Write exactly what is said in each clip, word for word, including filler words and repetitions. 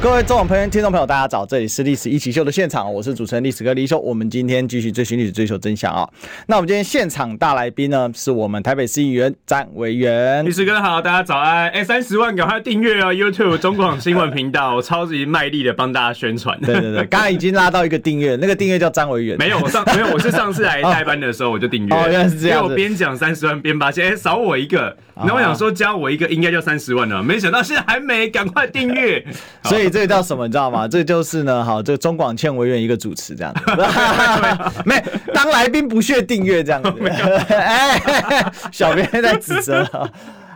各位中网朋友、听众朋友，大家早！这里是《历史一奇秀》的现场，我是主持人历史哥李修。我们今天继续追寻历史，追求真相啊、哦！那我们今天现场大来宾呢，是我们台北市议员詹维源。历史哥好，大家早安！哎，三十万赶快订阅啊 ！YouTube 中广新闻频道，我超级卖力的帮大家宣传。对对对，刚才已经拉到一个订阅，那个订阅叫詹维源。没有，我上没有，我是上次来代班的时候我就订阅。哦，原来是这样。因为我边讲三十。边发现哎，少我一个，然后我想说加我一个应该就三十万了，没想到现在还没，赶快订阅。所以这叫什么，你知道吗？这就是呢，好，这中广欠维源一个主持这样子，没当来宾不屑订阅这样子。哎，小编在指责。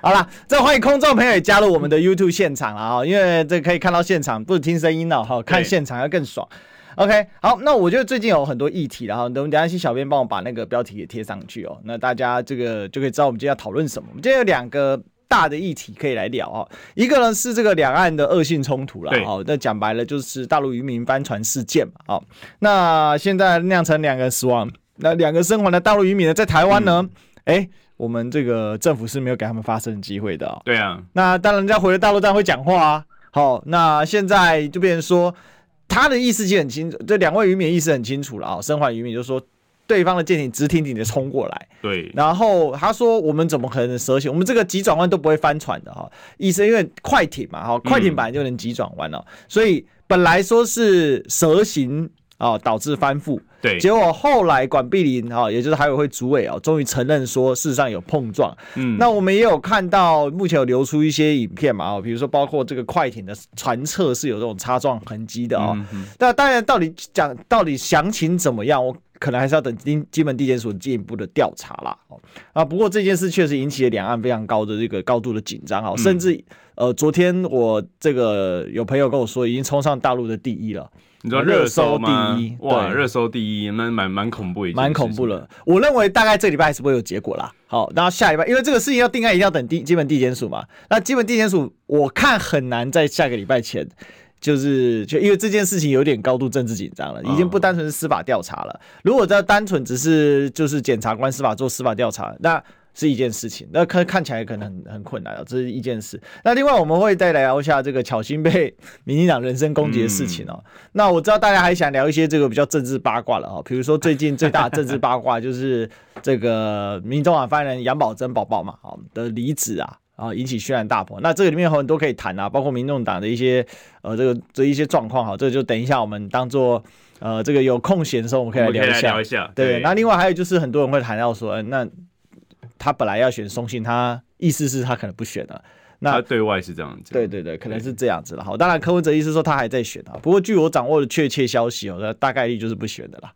好啦，再欢迎空中朋友也加入我们的 YouTube 现场啦啊，因为这可以看到现场，不是听声音了哈，看现场要更爽。OK， 好，那我觉得最近有很多议题，然后等等下请小编帮我把那个标题也贴上去哦，那大家这个就可以知道我们今天要讨论什么。我们今天有两个大的议题可以来聊哦，一个呢是这个两岸的恶性冲突了哦，那讲白了就是大陆渔民帆船事件嘛，哦，那现在酿成两个死亡，那两个生还的大陆渔民呢，在台湾呢，哎、嗯。欸我们这个政府是没有给他们发声的机会的、哦、对啊，那当然人家回了大陆当然会讲话啊。好、哦，那现在就变成说他的意思就很清楚，这两位渔民意思很清楚了啊、哦。生还渔民就说对方的舰艇直挺挺的冲过来，对，然后他说我们怎么可能蛇行？我们这个急转弯都不会翻船的哈、哦。意思因为快艇嘛，哈、哦，快艇本来就能急转弯了，嗯、所以本来说是蛇行。哦、导致翻覆，对，结果后来管碧林、哦、也就是海委会主委、哦、终于承认说事实上有碰撞、嗯、那我们也有看到目前有流出一些影片嘛、哦、比如说包括这个快艇的船侧是有这种擦撞痕迹的、哦嗯、那当然到底讲到底详情怎么样，我可能还是要等金门地检署进一步的调查啦、哦啊、不过这件事确实引起了两岸非常高的这个高度的紧张、哦、甚至、嗯呃、昨天我这个有朋友跟我说已经冲上大陆的第一了，你知道热搜吗？第一，哇，热搜第一，那蛮蛮恐怖一件事情，蛮恐怖了。我认为大概这礼拜还是不会有结果啦。好，然后下礼拜，因为这个事情要定案，一定要等基本地检署嘛。那基本地检署，我看很难在下个礼拜前，就是就因为这件事情有点高度政治紧张了，已经不单纯是司法调查了。哦、如果这单纯只是就是检察官司法做司法调查，那。是一件事情，那看看起来可能 很, 很困难哦，这是一件事。那另外我们会再来聊一下这个巧芯被民进党人身攻击的事情哦。嗯、那我知道大家还想聊一些这个比较政治八卦了哈、哦，比如说最近最大的政治八卦就是这个民众党发言人杨宝珍宝宝嘛，好、哦、的离职啊，然后引起轩然大波。那这个里面有很多可以谈啊，包括民众党的一些呃这个这一些状况哈，这就等一下我们当做。呃这个有空闲的时候我们可以来聊一下。聊一下对，那另外还有就是很多人会谈到说，嗯、那。他本来要选松信，他意思是他可能不选了。那他对外是这样子，对对对，可能是这样子了。好，当然柯文哲意思说他还在选啊，不过据我掌握的确切消息哦，大概率就是不选的啦。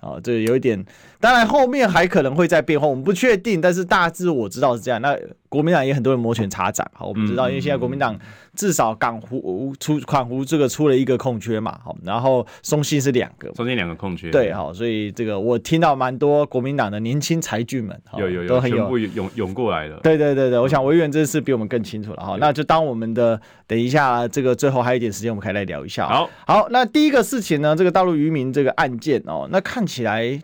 哦，这有一点，当然后面还可能会再变化，我们不确定，但是大致我知道是这样。那国民党也很多人摩拳擦掌，好，我们知道，因为现在国民党至少港湖出港湖这个出了一个空缺嘛，好，然后松信是两个，松信两个空缺，对，好，所以这个我听到蛮多国民党的年轻才俊们，有有有，都很有全部涌涌过来了，对对对对，我想维源这次比我们更清楚了哈，那就当我们的等一下这个最后还有一点时间，我们可以来聊一下。好，好，那第一个事情呢，这个大陆渔民这个案件哦，那看。起来，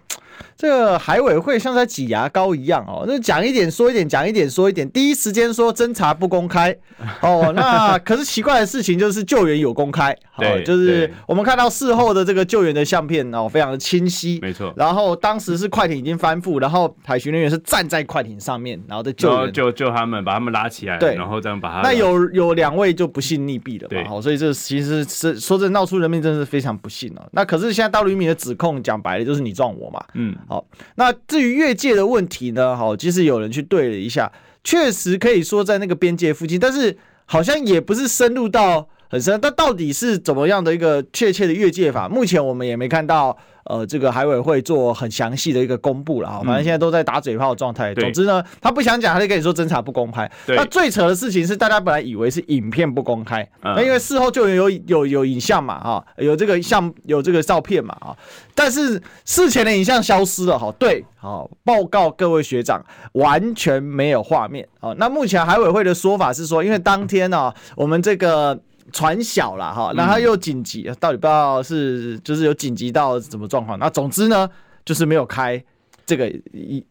这个海委会像在挤牙膏一样哦，那讲一点说一点，讲一点说一点，第一时间说侦查不公开哦，那可是奇怪的事情就是救援有公开，哦、就是我们看到事后的这个救援的相片哦，非常的清晰，没错。然后当时是快艇已经翻覆，然后海巡人员是站在快艇上面，然后再救援，然后救救他们，把他们拉起来，对，然后这样把他。那有有两位就不幸溺毙了嘛，好、哦，所以这其实是说这闹出人命真的是非常不幸哦。那可是现在大陆渔民的指控讲白了就是。就是你撞我嘛，嗯，好。那至于越界的问题呢，好，其实有人去对了一下，确实可以说在那个边界附近，但是好像也不是深入到很深。那到底是怎么样的一个确切的越界法？目前我们也没看到呃，这个海委会做很详细的一个公布了，反正现在都在打嘴炮的状态、嗯。总之呢，他不想讲，他就跟你说侦查不公开。那最扯的事情是，大家本来以为是影片不公开，那、嗯、因为事后就有有 有, 有影像嘛，哈，有这个像有这个照片嘛，啊，但是事前的影像消失了，哈，对，好，报告各位学长，完全没有画面。好，那目前海委会的说法是说，因为当天呢、啊，我们这个。传小啦哈，然后又紧急，到底不知道是就是有紧急到什么状况。那总之呢，就是没有开这个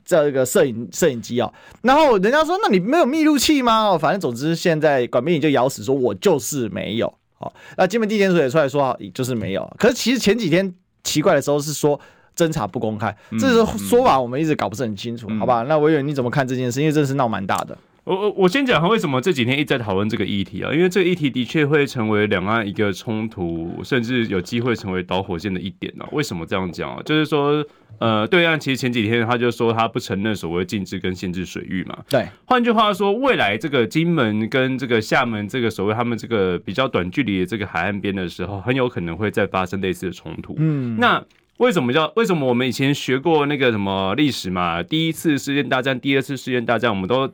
这个摄影摄影机啊、喔。然后人家说，那你没有密录器吗？反正总之现在管碧玲就咬死说，我就是没有。好，那金门地检署也出来说，就是没有。可是其实前几天奇怪的时候是说。侦查不公开，这是说法，我们一直搞不是很清楚，嗯、好吧？那委员你怎么看这件事？因为这是闹蛮大的。我我先讲为什么这几天一直在讨论这个议题啊？因为这个议题的确会成为两岸一个冲突，甚至有机会成为导火线的一点啊。为什么这样讲啊？就是说，呃，对岸其实前几天他就说他不承认所谓禁制跟限制水域嘛。对，换句话说，未来这个金门跟这个厦门这个所谓他们这个比较短距离的这个海岸边的时候，很有可能会再发生类似的冲突。嗯，那。为什么叫为什么我们以前学过那个什么历史嘛？第一次世界大战、第二次世界大战，我们都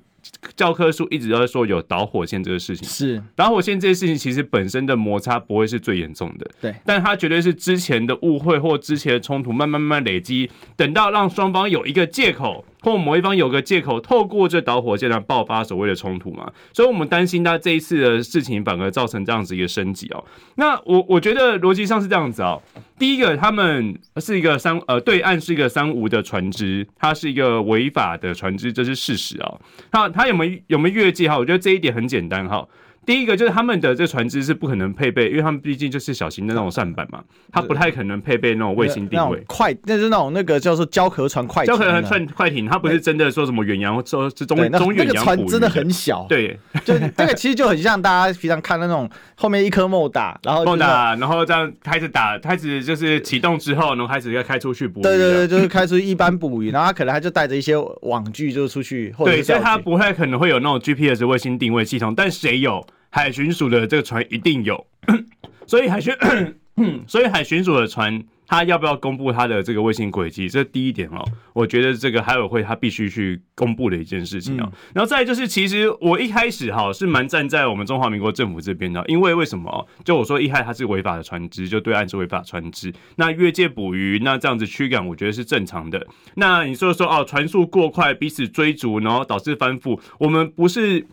教科书一直都在说有导火线这个事情。是导火线这件事情，其实本身的摩擦不会是最严重的，对，但它绝对是之前的误会或之前的冲突慢慢慢累积，等到让双方有一个借口。或某一方有个借口，透过这导火线来爆发所谓的冲突嘛，所以我们担心他这一次的事情反而造成这样子一个升级哦。那我我觉得逻辑上是这样子哦。第一个，他们是一个三呃对岸是一个三无的船只，它是一个违法的船只，这是事实哦。那它有没有有没有越界哈？我觉得这一点很简单哈。第一个就是他们的这船只是不可能配备，因为他们毕竟就是小型的那种舢板嘛，它不太可能配备那种卫星定位，快，那是那种那个叫做胶壳船快艇、啊，胶壳船快艇，它不是真的说什么远洋，说是中中远洋捕鱼的，那个船真的很小，对，就那个其实就很像大家平常看的那种后面一颗莫打，然后莫打，然后这样开始打，开始就是启动之后，然后开始要开出去捕鱼，对对对，就是开出一般捕鱼，然后他可能他就带着一些网具就出去，或者对，所以他不太可能会有那种 G P S 卫星定位系统，但谁有？海巡署的这个船一定有，所以海巡，所以海巡署的船，他要不要公布他的这个卫星轨迹？这第一点哦，我觉得这个海委会他必须去公布的一件事情哦。然后再来就是，其实我一开始哈是蛮站在我们中华民国政府这边的，因为为什么？就我说一海它是违法的船只，就对岸是违法船只，那越界捕鱼，那这样子驱赶，我觉得是正常的。那你说说哦，船速过快，彼此追逐，然后导致翻覆，我们不是。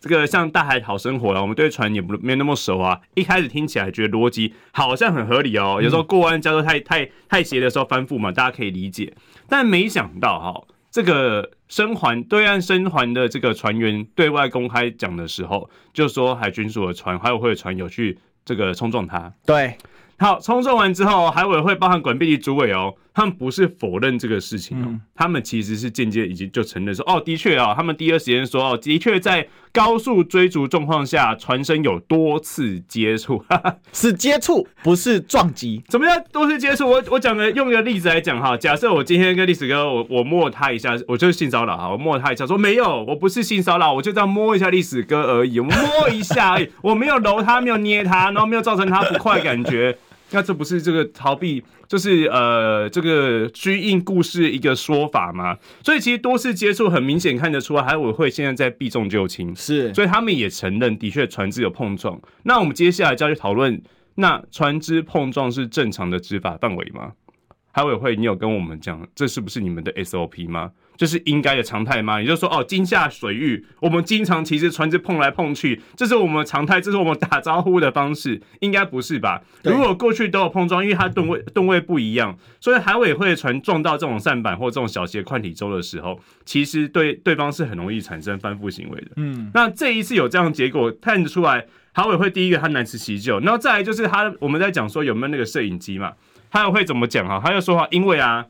这个像大海讨生活啦，我们对船也不没那么熟啊。一开始听起来觉得逻辑好像很合理哦，有时候过弯加速太太太斜的时候翻覆嘛，大家可以理解。但没想到哈、哦，这个生还对岸生还的这个船员对外公开讲的时候，就说海巡署的船、海委会的船有去这个冲撞他。对，好，冲撞完之后，海委会包含管碧玲主委哦。他们不是否认这个事情、哦嗯、他们其实是间接已经就承认说，哦，的确啊、哦，他们第二时间说，哦，的确在高速追逐状况下，船身有多次接触，是接触，不是撞击。怎么叫多次接触？我我讲的用一个例子来讲哈，假设我今天跟历史哥，我我摸他一下，我就是性骚扰哈，我摸他一下，说没有，我不是性骚扰，我就这样摸一下历史哥而已，我摸一下而已，我没有揉他，没有捏他，然后没有造成他不快感觉。那这不是这个逃避，就是呃这个虚应故事一个说法吗？所以其实多次接触很明显看得出来，海委会现在在避重就轻，是，所以他们也承认的确船只有碰撞。那我们接下来就要去讨论，那船只碰撞是正常的执法范围吗？海委会，你有跟我们讲，这是不是你们的 S O P 吗？这是应该的常态吗？也就是说，哦，今夏水域，我们经常其实船只碰来碰去，这是我们常态，这是我们打招呼的方式，应该不是吧？如果过去都有碰撞，因为它吨位吨位不一样，所以海委会船撞到这种舢板或这种小型快艇舟的时候，其实对对方是很容易产生翻覆行为的。嗯，那这一次有这样的结果，看得出来，海委会第一个他难辞其咎，然后再来就是他我们在讲说有没有那个摄影机嘛。他又会怎么讲哈？他又说哈，因为啊，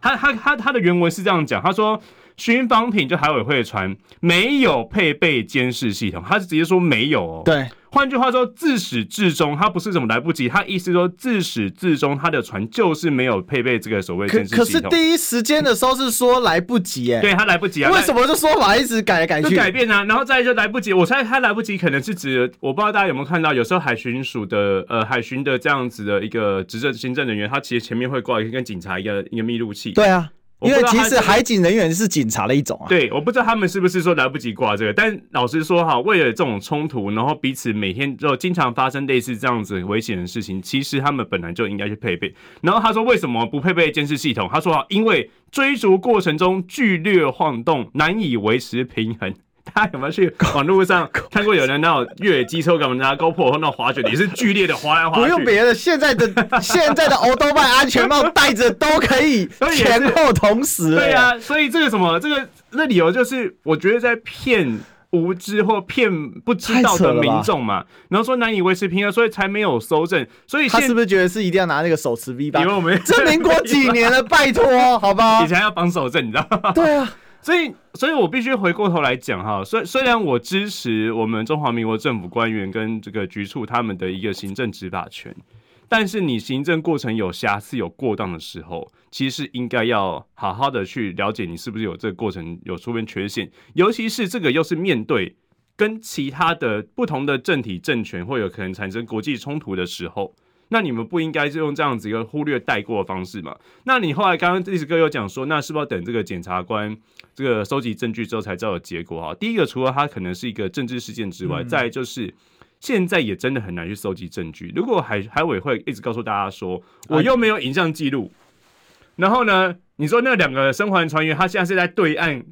他他他他的原文是这样讲，他说巡防品就海委会船没有配备监视系统，他是直接说没有哦。对，换句话说，自始至终他不是什么来不及，他意思说自始至终他的船就是没有配备这个所谓监视系统。可是第一时间的时候是说来不及哎、欸，对他来不及啊，为什么就说法一直改来改去？就改变啊，然后再来就来不及。我猜他来不及可能是指，我不知道大家有没有看到，有时候海巡署的呃海巡的这样子的一个执政行政人员，他其实前面会挂一个跟警察一个一个密录器。对啊。因为其实海警人员是警察的一种啊，对，我不知道他们是不是说来不及挂这个，但老实说哈，为了这种冲突，然后彼此每天就经常发生类似这样子危险的事情，其实他们本来就应该去配备。然后他说为什么不配备监视系统？他说因为追逐过程中剧烈晃动，难以维持平衡。大家有没有去网络上看过有人那种越野机车，敢拿 GoPro 或那种滑雪，也是剧烈的滑来滑去？不用别的，现在的现在的欧兜拜安全帽戴着都可以前后同时。对啊，所以这个什么，这个那理由就是，我觉得在骗无知或骗不知道的民众嘛，然后说难以维持平衡，所以才没有搜证。所以他是不是觉得是一定要拿那个手持 V 八？因为我们这民国几年了，拜托，好吧？以前要绑手证，你知道吗？对啊。所以，所以我必须回过头来讲哈，虽虽然我支持我们中华民国政府官员跟这个局处他们的一个行政执法权，但是你行政过程有瑕疵、有过当的时候，其实应该要好好的去了解你是不是有这个过程有出现缺陷，尤其是这个又是面对跟其他的不同的政体政权会有可能产生国际冲突的时候。那你们不应该是用这样子一个忽略带过的方式嘛？那你后来刚刚历史哥有讲说，那是不是要等这个检察官这个收集证据之后才知道有结果啊？第一个，除了它可能是一个政治事件之外，再来就是现在也真的很难去收集证据。如果海海委会一直告诉大家说，我又没有影像记录，然后呢，你说那两个生还船员他现在是在对岸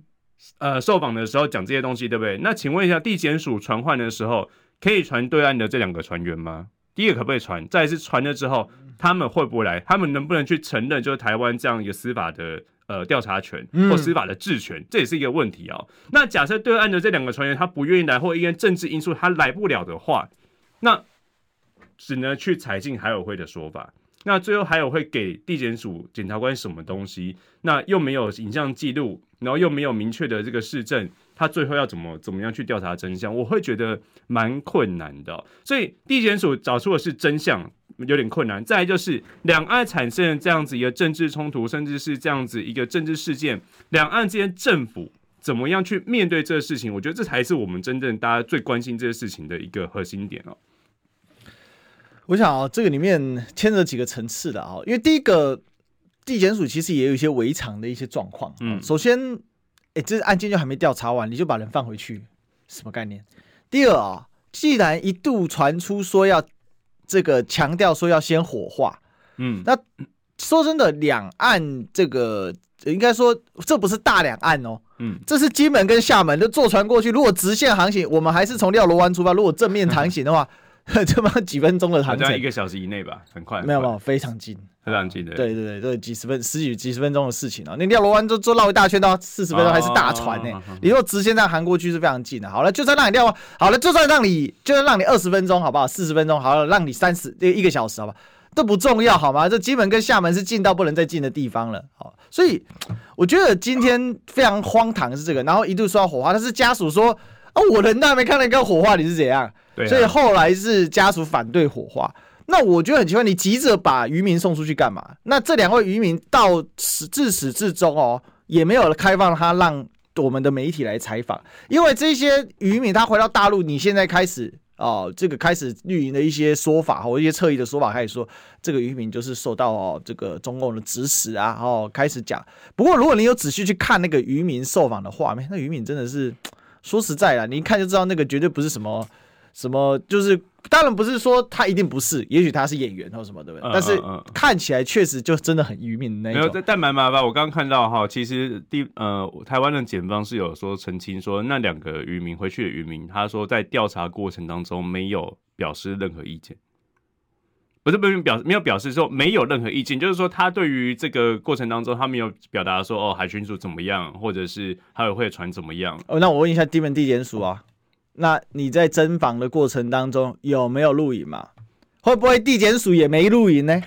呃受访的时候讲这些东西，对不对？那请问一下，地检署传唤的时候可以传对岸的这两个船员吗？第一个可不可以传？再一次传了之后，他们会不会来？他们能不能去承认就是台湾这样一个司法的呃调查权或司法的治权、嗯？这也是一个问题哦。那假设对岸的这两个船员他不愿意来，或因为政治因素他来不了的话，那只能去采信海委会的说法。那最后海委会给地检署检察官什么东西？那又没有影像记录，然后又没有明确的这个事证。他最后要怎么怎么样去调查真相，我会觉得蛮困难的、哦。所以地检署找出的是真相，有点困难。再来就是两岸产生了这样子一个政治冲突，甚至是这样子一个政治事件，两岸之间政府怎么样去面对这个事情？我觉得这才是我们真正大家最关心这个事情的一个核心点哦。我想、哦、这个里面牵着几个层次的啊、哦，因为第一个地检署其实也有一些违常的一些状况、哦。嗯，首先。哎，这案件就还没调查完，你就把人放回去，什么概念？第二啊、哦，既然一度传出说要这个强调说要先火化，嗯，那说真的，两岸这个应该说这不是大两岸哦，嗯，这是金门跟厦门就坐船过去，如果直线航行，我们还是从廖罗湾出发，如果正面航行的话。这么几分钟的航程，好像一个小时以内吧，很快。没有没有，非常近，非常近的。对对对对，几十分、十几几十分钟的事情啊、喔！那廖罗湾就坐绕一大圈到四十分钟，还是大船呢、欸哦哦哦哦哦。你如果直线上航过去是非常近的。好了，就算让你廖，好了，就算让你，就算让你二十分钟，好不好？四十分钟，好了，让你三十一个小时，好不好？这不重要，好吗？这金门跟厦门是近到不能再近的地方了。好，所以我觉得今天非常荒唐是这个，然后一度说火化，但是家属说啊，我人都还没看到你跟火化，你是怎样？啊、所以后来是家属反对火化，那我觉得很奇怪，你急着把渔民送出去干嘛？那这两位渔民到自始至终哦，也没有开放他让我们的媒体来采访，因为这些渔民他回到大陆，你现在开始哦，这个开始绿营的一些说法或一些侧翼的说法开始说，这个渔民就是受到、哦、这个中共的指使啊，哦开始讲。不过如果你有仔细去看那个渔民受访的画面，那渔民真的是说实在啦，你一看就知道那个绝对不是什么。什么就是，当然不是说他一定不是，也许他是演员或什么，对不对？嗯、但是看起来确实就真的很愚民的那一种。没有，但蛮麻烦。我刚刚看到哈，其实第呃，台湾的检方是有说澄清说，那两个渔民回去的渔民，他说在调查过程当中没有表示任何意见，不是不是表没有表示说没有任何意见，就是说他对于这个过程当中，他没有表达说哦海巡署怎么样，或者是海委会船怎么样。哦，那我问一下金门地检署啊。那你在侦访的过程当中有没有录影嘛？会不会地检署也没录影呢？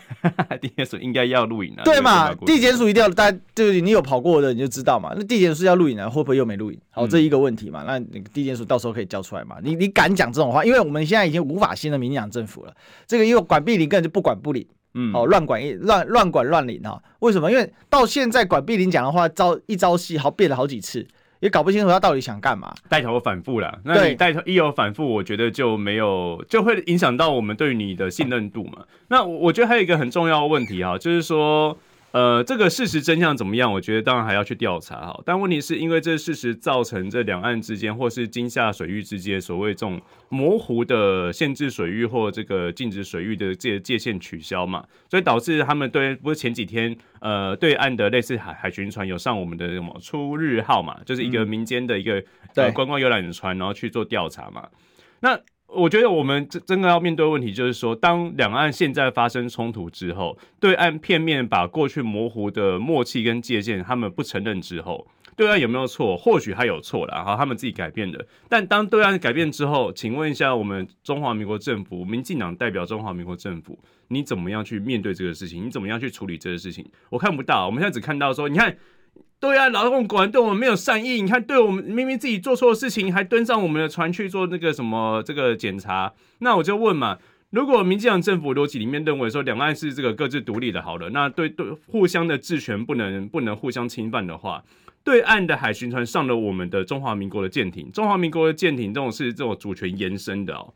地检署应该要录影啊，对嘛？地检署一定要，大家就是你有跑过的你就知道嘛。那地检署要录影啊，会不会又没录影？好，这一个问题嘛。那地检署到时候可以交出来嘛？你你敢讲这种话？因为我们现在已经无法信任民进党政府了。这个因为管碧玲根本就不管不理，嗯，哦，乱管乱乱管乱领啊？为什么？因为到现在管碧玲讲的话，招一招戏好变了好几次。也搞不清楚他到底想干嘛，带头反复啦。那你带头一有反复，我觉得就没有，就会影响到我们对你的信任度嘛。那我觉得还有一个很重要的问题啊，就是说，呃，这个事实真相怎么样？我觉得当然还要去调查哈。但问题是因为这事实造成这两岸之间或是金厦水域之间所谓这种模糊的限制水域或这个禁止水域的界界限取消嘛，所以导致他们对不是前几天。呃，对岸的类似海海巡船有上我们的什么出日号嘛，就是一个民间的一个、嗯呃、观光游览船，然后去做调查嘛。那我觉得我们真的要面对问题，就是说，当两岸现在发生冲突之后，对岸片面把过去模糊的默契跟界限，他们不承认之后，对岸有没有错？或许他有错啦，好，他们自己改变的。但当对岸改变之后，请问一下，我们中华民国政府，民进党代表中华民国政府。你怎么样去面对这个事情？你怎么样去处理这个事情？我看不到，我们现在只看到说，你看，对啊，老共果然对我们没有善意。你看，对我们明明自己做错的事情，还登上我们的船去做那个什么这个检查。那我就问嘛，如果民进党政府逻辑里面认为说两岸是这个各自独立的，好了，那对对互相的治权不能不能互相侵犯的话。对岸的海巡船上了我们的中华民国的舰艇，中华民国的舰艇这种是这种主权延伸的哦。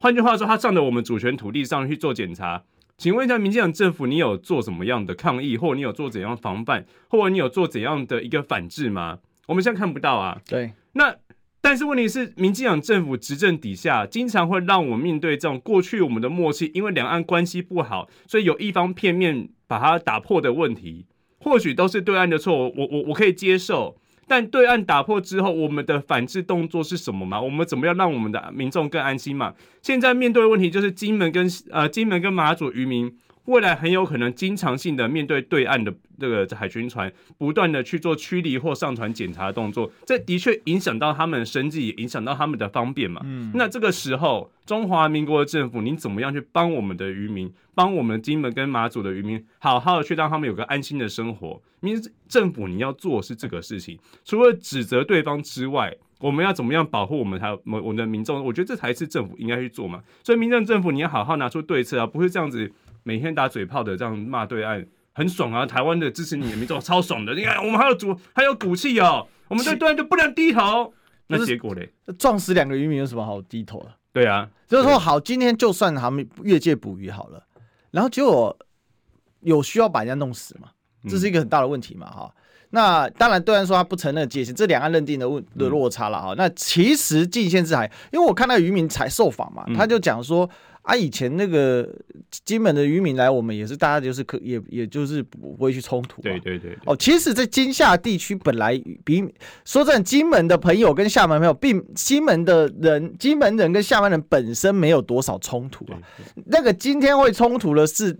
换句话说，他上了我们主权土地上去做检查，请问一下民进党政府，你有做什么样的抗议，或你有做怎样防范，或你有做怎样的一个反制吗？我们现在看不到啊。对。那但是问题是，民进党政府执政底下，经常会让我们面对这种过去我们的默契，因为两岸关系不好，所以有一方片面把它打破的问题，或许都是对岸的错。我我我可以接受。但对岸打破之后，我们的反制动作是什么嘛？我们怎么样让我们的民众更安心嘛？现在面对的问题就是金门跟呃金门跟马祖渔民，未来很有可能经常性的面对对岸的这个海巡船，不断的去做驱离或上船检查的动作，这的确影响到他们的生计，也影响到他们的方便嘛。嗯、那这个时候，中华民国的政府，你怎么样去帮我们的渔民，帮我们金门跟马祖的渔民，好好的去让他们有个安心的生活？民政府你要做的是这个事情，除了指责对方之外。我们要怎么样保护我们还有我们的民众？我觉得这才是政府应该去做嘛。所以民进政府你要好好拿出对策啊，不是这样子每天打嘴炮的这样骂对岸，很爽啊！台湾的支持你的民众超爽的，你看我们还有主还有骨气哦，我们对对岸就不能低头。那结果嘞？撞死两个渔民有什么好低头的、啊？对啊，就是说好，今天就算他们越界捕鱼好了，然后结果有需要把人家弄死嘛？这是一个很大的问题嘛，哈、嗯。那当然，对岸说他不承认界限，这两岸认定的的落差了哈、嗯。那其实禁限制还，因为我看到渔民才受访嘛，嗯、他就讲说啊，以前那个金门的渔民来，我们也是大家就是可也也就是不会去冲突。对对 对, 对。哦，其实，在金厦地区本来比说真的，金门的朋友跟厦门朋友，并金门的人、金门人跟厦门人本身没有多少冲突啊。对对那个今天会冲突的是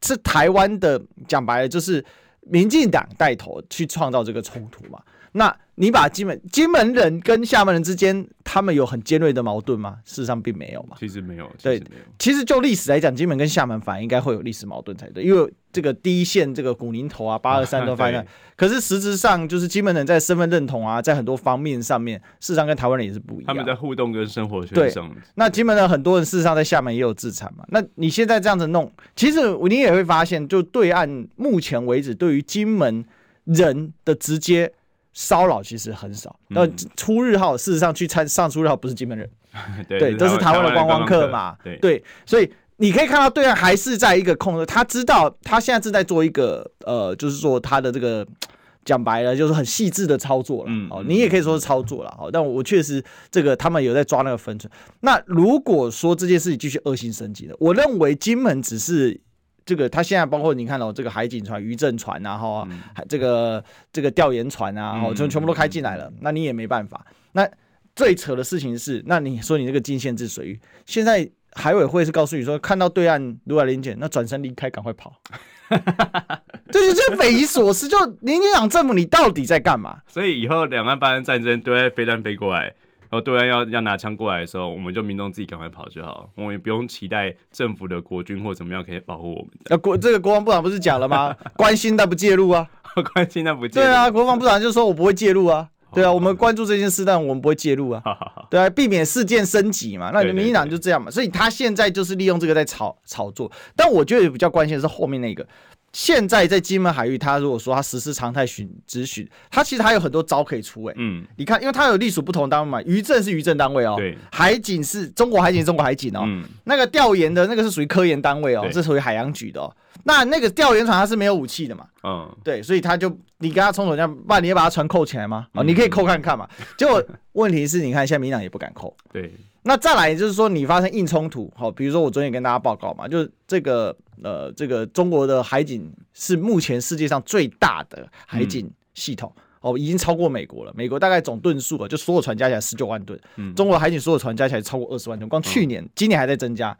是台湾的，讲白了就是。民进党带头去创造这个冲突嘛？那你把金门金门人跟厦门人之间，他们有很尖锐的矛盾吗？事实上并没有嘛。其实没有，对，其实没有。其实就历史来讲，金门跟厦门反而应该会有历史矛盾才对，因为这个第一线这个古宁头啊、八二三都发现，可是实质上就是金门人在身份认同啊，在很多方面上面，事实上跟台湾人也是不一样。他们在互动跟生活圈上。那金门人很多人事实上在厦门也有自产嘛。那你现在这样子弄，其实你也会发现，就对岸目前为止对于金门人的直接。骚扰其实很少，那出日号事实上去参上出日号不是金门人，嗯、对，这是台湾的观光客嘛，对，对，所以你可以看到对岸还是在一个控制，他知道他现在正在做一个呃，就是说他的这个讲白了就是很细致的操作了、嗯哦，你也可以说是操作了、哦，但我确实这个他们有在抓那个分寸。那如果说这件事情继续恶性升级了，我认为金门只是。这个他现在包括你看到、哦、这个海警船、渔政船啊，哈、嗯，这个这个调研船啊，哈、嗯，全全部都开进来了、嗯，那你也没办法。那最扯的事情是，那你说你这个禁限制水域，现在海委会是告诉你说，看到对岸如来临检，那转身离开，赶快跑。对，就是匪夷所思。就民进党政府，你到底在干嘛？所以以后两岸发生战争，对岸飞弹飞过来。后对岸要要拿枪过来的时候，我们就民众自己赶快跑就好，我们也不用期待政府的国军或怎么样可以保护我们。啊，国这个国防部长不是讲了吗？关心但不介入啊，关心但不介入。对啊，国防部长就说我不会介入啊。对啊，我们关注这件事，但我们不会介入啊。对啊，避免事件升级嘛。那你民进党就这样嘛，所以他现在就是利用这个在炒炒作。但我觉得比较关键的是后面那个，现在在金门海域，他如果说他实施常态巡止巡，他其实他有很多招可以出哎、欸。嗯，你看，因为他有隶属不同单位嘛，渔政是渔政单位哦，对，海警是中国海警是中国海警哦，嗯、那个调研的那个是属于科研单位哦，是属于海洋局的哦。那那个调研船它是没有武器的嘛，嗯，对，所以他就你跟他冲突这样，不然你要把他船扣起来吗？哦，你可以扣看看嘛。嗯、结果问题是，你看现在民党也不敢扣。对，那再来就是说，你发生硬冲突，好、哦，比如说我昨天也跟大家报告嘛，就是这个呃，这个中国的海警是目前世界上最大的海警系统。嗯哦，已经超过美国了。美国大概总吨数啊，就所有船加起来十九万吨、嗯，中国海警所有船加起来超过二十万吨，光去年、嗯、今年还在增加。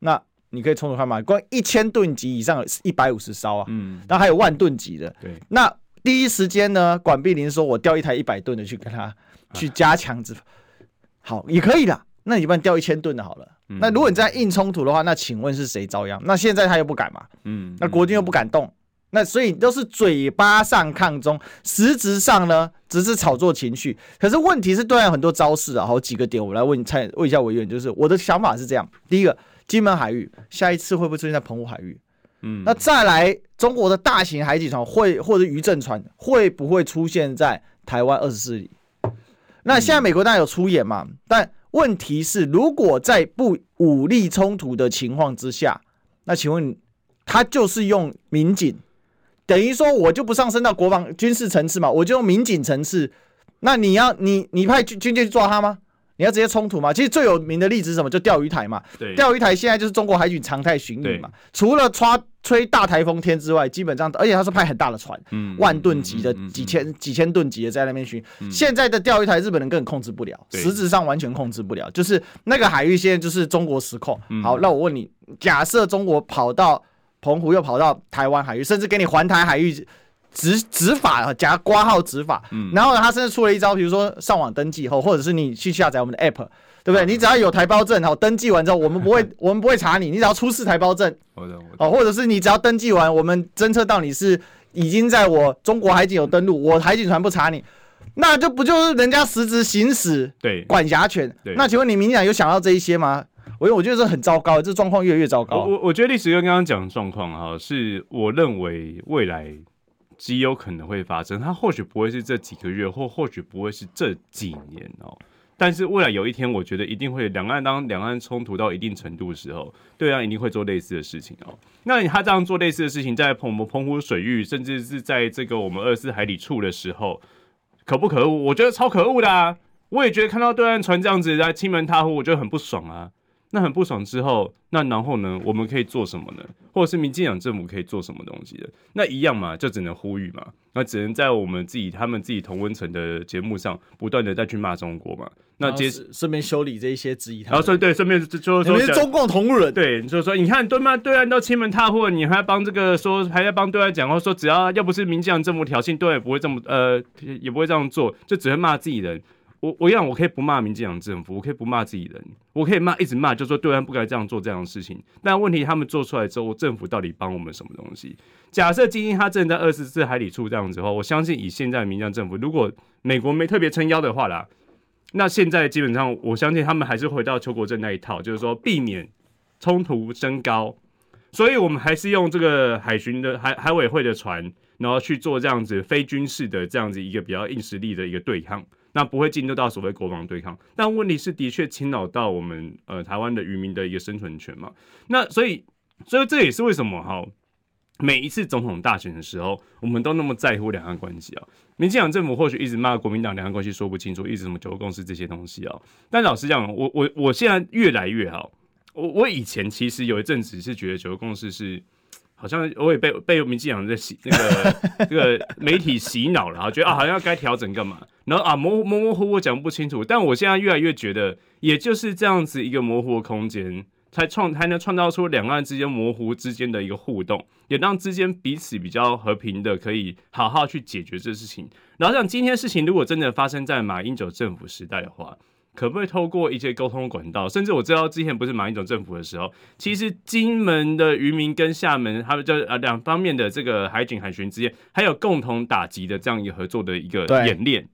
那你可以冲突看嘛，光一千吨级以上有一百五十艘啊，嗯，然后还有万吨级的。对，那第一时间呢，管碧玲说我调一台一百吨的去跟他去加强执法、啊，好也可以啦。那你不然调一千吨的好了、嗯。那如果你在硬冲突的话，那请问是谁遭殃？那现在他又不敢嘛，嗯，那国军又不敢动。那所以都是嘴巴上抗中，实质上呢只是炒作情绪。可是问题是，对岸有很多招式啊，好几个点，我来问问一下委员，就是我的想法是这样：第一个，金门海域下一次会不会出现在澎湖海域？嗯，那再来，中国的大型海警船会或者渔政船会不会出现在台湾二十四里？那现在美国当然有出演嘛，但问题是，如果在不武力冲突的情况之下，那请问他就是用民警。等于说，我就不上升到国防军事层次嘛，我就用民警层次。那你要你你派军军队去抓他吗？你要直接冲突吗？其实最有名的例子是什么？就钓鱼台嘛。钓鱼台现在就是中国海警常态巡演嘛。除了吹大台风天之外，基本上，而且他是派很大的船，嗯、万吨级的、嗯嗯、几千几千吨级的在那边巡、嗯。现在的钓鱼台，日本人根本控制不了，实质上完全控制不了，就是那个海域现在就是中国实控。嗯、好，那我问你，假设中国跑到澎湖又跑到台湾海域，甚至给你环台海域执执法加括号执法、嗯，然后呢，他甚至出了一招，比如说上网登记后，或者是你去下载我们的 app， 对不对？你只要有台胞证，好，登记完之后，我们不会我们不会查你，你只要出示台胞证，哦，或者是你只要登记完，我们侦测到你是已经在我中国海警有登陆，我海警船不查你，那就不就是人家实质行使管辖权？那请问你民进党有想到这一些吗？我我觉得这很糟糕，这状况越来越糟糕。我我觉得历史哥刚刚讲的状况哈，是我认为未来极有可能会发生，它或许不会是这几个月，或或许不会是这几年哦。但是未来有一天，我觉得一定会两岸当两岸冲突到一定程度的时候，对岸一定会做类似的事情哦。那他这样做类似的事情，在我们澎湖水域，甚至是在这个我们二十四海里处的时候，可不可恶？我觉得超可恶的啊！我也觉得看到对岸船这样子来亲门踏户，我觉得很不爽啊。那很不爽之后，那然后呢？我们可以做什么呢？或者是民进党政府可以做什么东西的？那一样嘛，就只能呼吁嘛，那只能在我们自己他们自己同温层的节目上不断的再去骂中国嘛。那接顺便修理这一些质疑他，然后顺对顺便就说你们是中共同人，对，就说你看对吗？对岸都亲门踏户，你还帮这个说还在帮对岸讲话，说只要要不是民进党政府挑衅，对岸也不会这么呃也不会这样做，就只会骂自己人。我我讲，我可以不骂民进党政府，我可以不骂自己人，我可以骂一直骂，就说对岸不该这样做这样的事情。但问题他们做出来之后，政府到底帮我们什么东西？假设今天他正在二十四海里处这样子的话，我相信以现在民进党政府，如果美国没特别撑腰的话啦，那现在基本上我相信他们还是回到邱国正那一套，就是说避免冲突升高，所以我们还是用这个海巡的海海委会的船，然后去做这样子非军事的这样子一个比较硬实力的一个对抗。那不会进入到所谓国防对抗，但问题是的确侵扰到我们呃台湾的渔民的一个生存权嘛。那所以，所以这也是为什么哈，每一次总统大选的时候，我们都那么在乎两岸关系啊。民进党政府或许一直骂国民党两岸关系说不清楚，一直什么九二共识这些东西啊。但老实讲，我我我现在越来越好，我我以前其实有一阵子是觉得九二共识是。好像我也被被民进党的洗那个这个媒体洗脑了，然后觉得啊好像该调整干嘛，然后啊模模模糊糊讲不清楚。但我现在越来越觉得，也就是这样子一个模糊的空间，才创才能创造出两岸之间模糊之间的一个互动，也让之间彼此比较和平的可以好好去解决这事情。然后像今天事情，如果真的发生在马英九政府时代的话，可不可以透过一些沟通管道？甚至我知道之前不是马英九政府的时候，其实金门的渔民跟厦门他们就呃两方面的这个海警海巡之间，还有共同打击的这样一个合作的一个演练。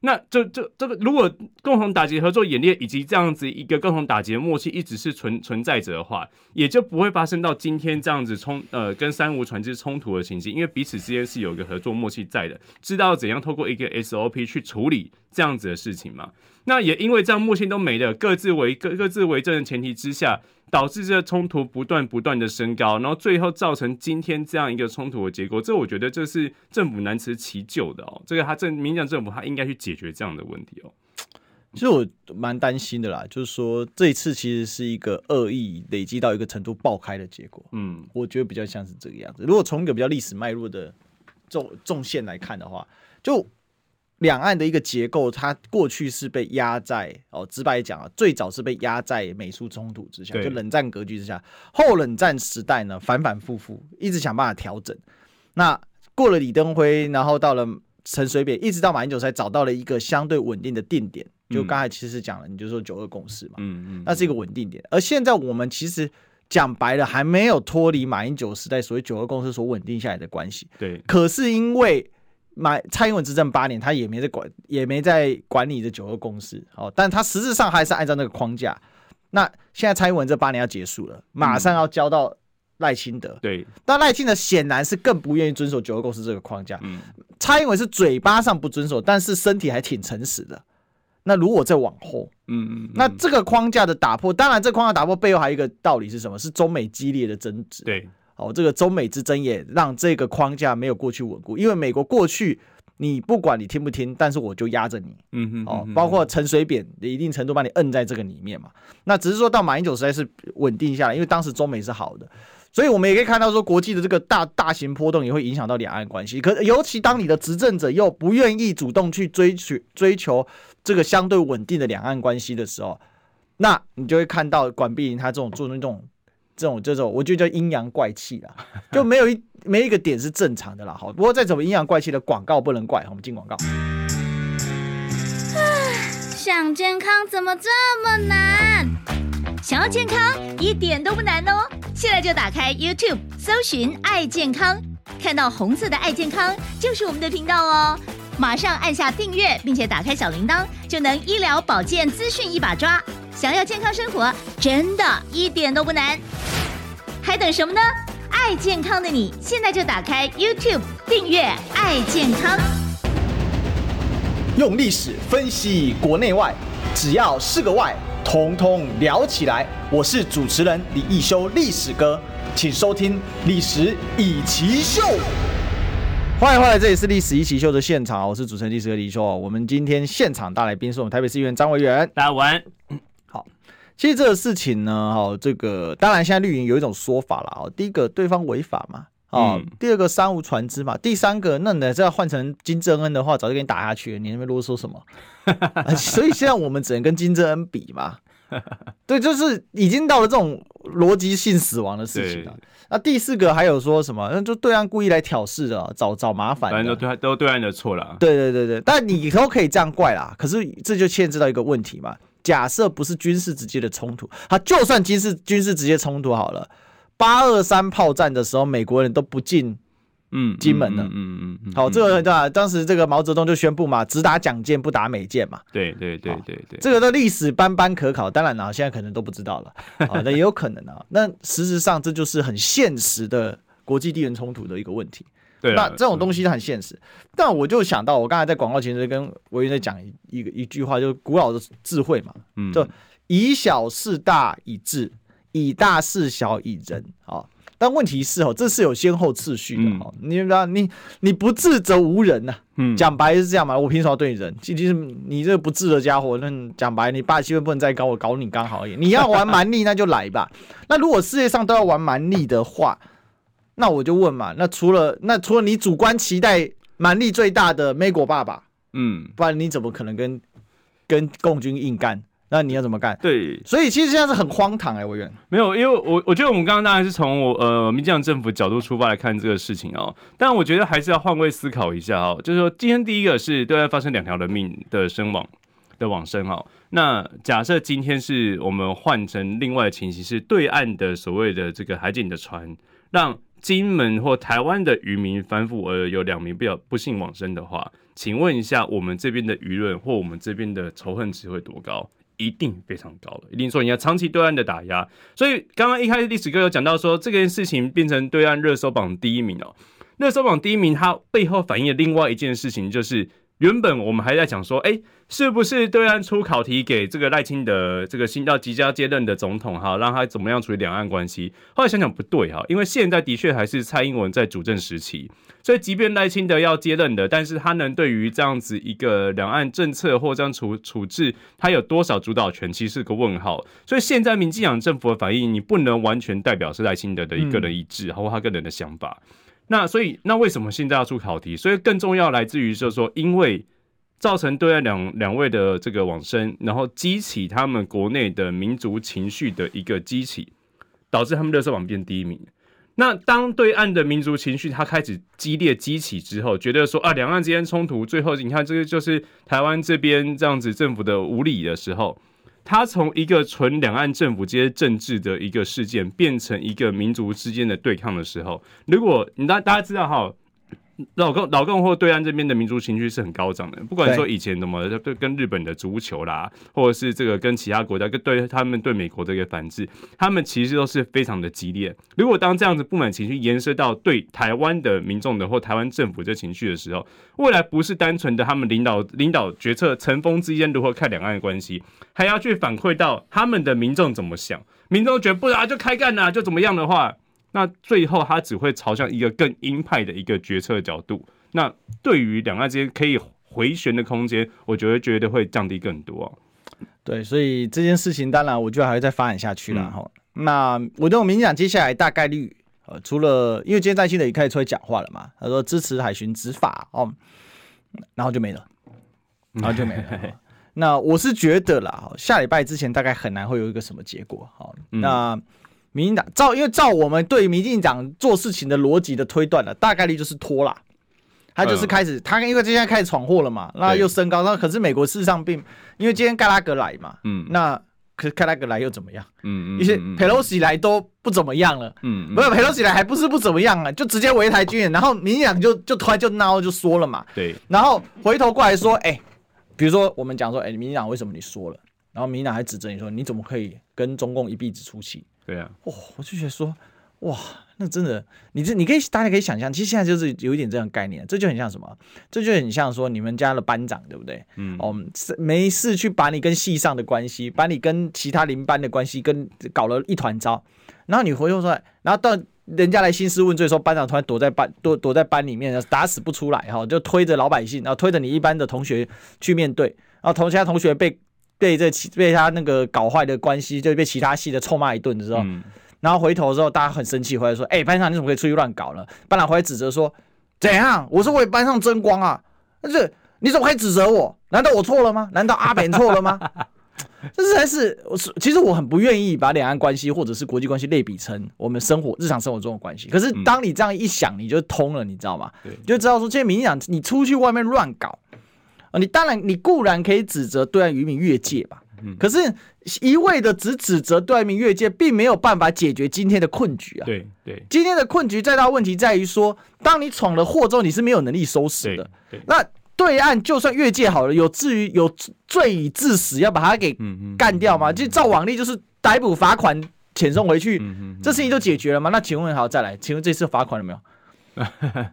那就就这个，如果共同打击合作演练以及这样子一个共同打击的默契一直是 存, 存在着的话，也就不会发生到今天这样子冲呃跟珊瑚船只冲突的情形，因为彼此之间是有一个合作默契在的，知道怎样透过一个 S O P 去处理这样子的事情嘛。那也因为这样默契都没了，各自为各各自为政的前提之下，导致这冲突不断不断的升高，然后最后造成今天这样一个冲突的结果。这我觉得这是政府难辞其咎的哦。这个他民进党政府他应该去解决这样的问题哦。其实我蛮担心的啦，就是说这一次其实是一个恶意累积到一个程度爆开的结果。嗯，我觉得比较像是这个样子。如果从一个比较历史脉络的纵纵线来看的话，就两岸的一个结构，它过去是被压在哦，直白讲啊，最早是被压在美苏冲突之下，就冷战格局之下。后冷战时代呢，反反复复，一直想办法调整。那过了李登辉，然后到了陈水扁，一直到马英九才找到了一个相对稳定的定点。就刚才其实讲了，你就说九二共识嘛，嗯嗯，那是一个稳定点。而现在我们其实讲白了，还没有脱离马英九时代所谓九二共识所稳定下来的关系。对，可是因为蔡英文执政八年，他也没在管，也没在管理这九二共识，哦，但他实质上还是按照那个框架。那现在蔡英文这八年要结束了，马上要交到赖清德，嗯，对，但赖清德显然是更不愿意遵守九二共识这个框架，嗯。蔡英文是嘴巴上不遵守，但是身体还挺诚实的。那如果再往后，嗯嗯嗯，那这个框架的打破，当然这框架打破背后还有一个道理是什么？是中美激烈的争执，对。哦，这个中美之争也让这个框架没有过去稳固，因为美国过去你不管你听不听，但是我就压着你，嗯哼嗯哼，哦，包括陈水扁一定程度把你摁在这个里面嘛。那只是说到马英九时代是稳定下来，因为当时中美是好的，所以我们也可以看到说国际的这个 大, 大型波动也会影响到两岸关系。可尤其当你的执政者又不愿意主动去 追, 追求这个相对稳定的两岸关系的时候，那你就会看到管碧玲他这种做那种。这种这种，我就叫阴阳怪气啦，就没有一没一个点是正常的啦。好，不过再怎么阴阳怪气的广告不能怪，我们进广告。想健康怎么这么难？想要健康一点都不难哦，现在就打开 YouTube 搜寻爱健康，看到红色的爱健康就是我们的频道哦。马上按下订阅，并且打开小铃铛，就能医疗保健资讯一把抓。想要健康生活，真的一点都不难，还等什么呢？爱健康的你，现在就打开 YouTube 订阅“爱健康”，用历史分析国内外，只要是个“外”，统统聊起来。我是主持人李易修，历史哥，请收听《历史以奇秀》。欢迎回来，这里是历史一起秀的现场，我是主持人历史哥李易修。我们今天现场大来宾是我们台北市议员张维源，大家晚安。好，其实这个事情呢，哦，这个当然现在绿营有一种说法啦，哦，第一个对方违法嘛，哦嗯，第二个珊瑚船只嘛，第三个那你这要换成金正恩的话，早就给你打下去了，你那边啰嗦什么、啊？所以现在我们只能跟金正恩比嘛。对，就是已经到了这种逻辑性死亡的事情了。那第四个还有说什么？那就对岸故意来挑事的，找找麻烦的，反正都对都对岸的错了。对对对对，但你都可以这样怪啦。可是这就牵制到一个问题嘛。假设不是军事直接的冲突，他就算军事军事直接冲突好了，八二三炮战的时候，美国人都不进金门了。嗯嗯嗯嗯。好，这个对吧？当时这个毛泽东就宣布嘛，只打蒋舰不打美舰嘛。对对对对对。这个的历史斑斑可考，当然啦，现在可能都不知道了。好，那也有可能啊。那事实上，这就是很现实的国际地缘冲突的一个问题。对，那这种东西很现实，嗯，但我就想到，我刚才在广告前就跟维源在讲 一, 一, 一句话，就是古老的智慧嘛，嗯，就以小事大以智，以大事小以仁，哦，但问题是，哦，这是有先后次序的，嗯哦，你知道，你你不智则无仁呐，啊嗯，讲白是这样嘛，我凭什么要对你仁？其实你这个不智的家伙，那讲白，你爸气氛不能再高，我搞你刚好而已。你要玩蛮力，那就来吧。那如果世界上都要玩蛮力的话，那我就问嘛，那除了那除了你主观期待蛮力最大的美国爸爸，嗯，不然你怎么可能跟跟共军硬干？那你要怎么干？对，所以其实现在是很荒唐哎，欸，维源。没有，因为我我觉得我们刚刚当然是从我呃民进党政府角度出发来看这个事情哦，但我觉得还是要换位思考一下哦，就是说今天第一个是对外发生两条人命的身亡的往生哦。那假设今天是我们换成另外的情形，是对岸的所谓的这个海警的船，让金门或台湾的渔民翻覆而有两名不幸往生的话，请问一下，我们这边的舆论或我们这边的仇恨值会多高？一定非常高了，一定说你要长期对岸的打压。所以刚刚一开始历史哥有讲到说，这件事情变成对岸热搜榜第一名哦。热搜榜第一名，它背后反映的另外一件事情就是，原本我们还在讲说，哎，是不是对岸出考题给这个赖清德这个新到即将接任的总统哈，让他怎么样处理两岸关系？后来想想不对哈，因为现在的确还是蔡英文在主政时期，所以即便赖清德要接任的，但是他能对于这样子一个两岸政策或这样 处, 处置，他有多少主导权，其实是个问号。所以现在民进党政府的反应，你不能完全代表是赖清德的一个人意志，嗯、或他个人的想法。那所以，那为什么现在要出考题？所以更重要来自于就是说，因为造成对岸两两位的这个往生，然后激起他们国内的民族情绪的一个激起，导致他们热搜榜变第一名。那当对岸的民族情绪它开始激烈激起之后，觉得说啊，两岸之间冲突，最后你看这个就是台湾这边这样子政府的无理的时候，它从一个纯两岸政府这些政治的一个事件，变成一个民族之间的对抗的时候，如果你大家知道哈，老共老共或对岸这边的民族情绪是很高涨的，不管说以前怎么对跟日本的足球啦，或者是这个跟其他国家跟对他们对美国的一个反制，他们其实都是非常的激烈。如果当这样子不满情绪延伸到对台湾的民众的或台湾政府这情绪的时候，未来不是单纯的他们领导领导决策层峰之间如何看两岸的关系，还要去反馈到他们的民众怎么想，民众觉得不啊就开干啊就怎么样的话。那最后他只会朝向一个更鹰派的一个决策角度，那对于两岸之间可以回旋的空间，我觉得觉得会降低更多、啊、对，所以这件事情当然我觉得还会再发展下去啦、嗯、那我对我民进党接下来大概率、呃、除了因为今天在新的一开始出来讲话了嘛，他说支持海巡执法、哦、然后就没了然后就没了那我是觉得啦，下礼拜之前大概很难会有一个什么结果、哦、那、嗯民进党照因为照我们对民进党做事情的逻辑的推断了，大概率就是拖啦，他就是开始、嗯、他因为今天开始闯祸了嘛，那又升高，那可是美国事实上并因为今天盖拉格来嘛，嗯，那可是盖拉格来又怎么样？嗯，一些 Pelosi 来都不怎么样了，嗯，没有 Pelosi 来还不是不怎么样啊，就直接围台军演，然后民进党就就突然就闹就说了嘛，对，然后回头过来说，哎、欸，比如说我们讲说，哎、欸，民进党为什么你说了？然后民进党还指责你说，你怎么可以跟中共一臂子出气？对啊、哦，我就觉得说，哇，那真的，你这你可以大家可以想象，其实现在就是有一点这样概念，这就很像什么？这就很像说你们家的班长，对不对？嗯，哦，没事去把你跟系上的关系，把你跟其他邻班的关系跟搞了一团糟，然后你回头说，然后到人家来兴师问罪说，班长突然躲在班躲躲在班里面，打死不出来哈、哦，就推着老百姓，然后推着你一班的同学去面对，然后同其他同学被。被这被他那个搞坏的关系，就被其他系的臭骂一顿的时候，嗯、然后回头之后大家很生气，回来说：“哎、欸，班长你怎么可以出去乱搞呢？”班长回来指责说：“怎样？我是为班上争光啊！但是你怎么可以指责我？难道我错了吗？难道阿扁错了吗？”这实在是，其实我很不愿意把两岸关系或者是国际关系类比成我们生活日常生活中的关系。可是当你这样一想，你就通了，你知道吗？嗯、你就知道说，这些民进党你出去外面乱搞。你当然，你固然可以指责对岸渔民越界吧，可是一味的只指责对岸渔民越界，并没有办法解决今天的困局啊。对对，今天的困局最大问题在于说，当你闯了祸之后，你是没有能力收拾的。对对，那对岸就算越界好了，有至于有罪以致死，要把它给干掉吗？就照往例，就是逮捕、罚款、遣送回去，这事情就解决了吗？那请问好，再来，请问这次罚款了没有？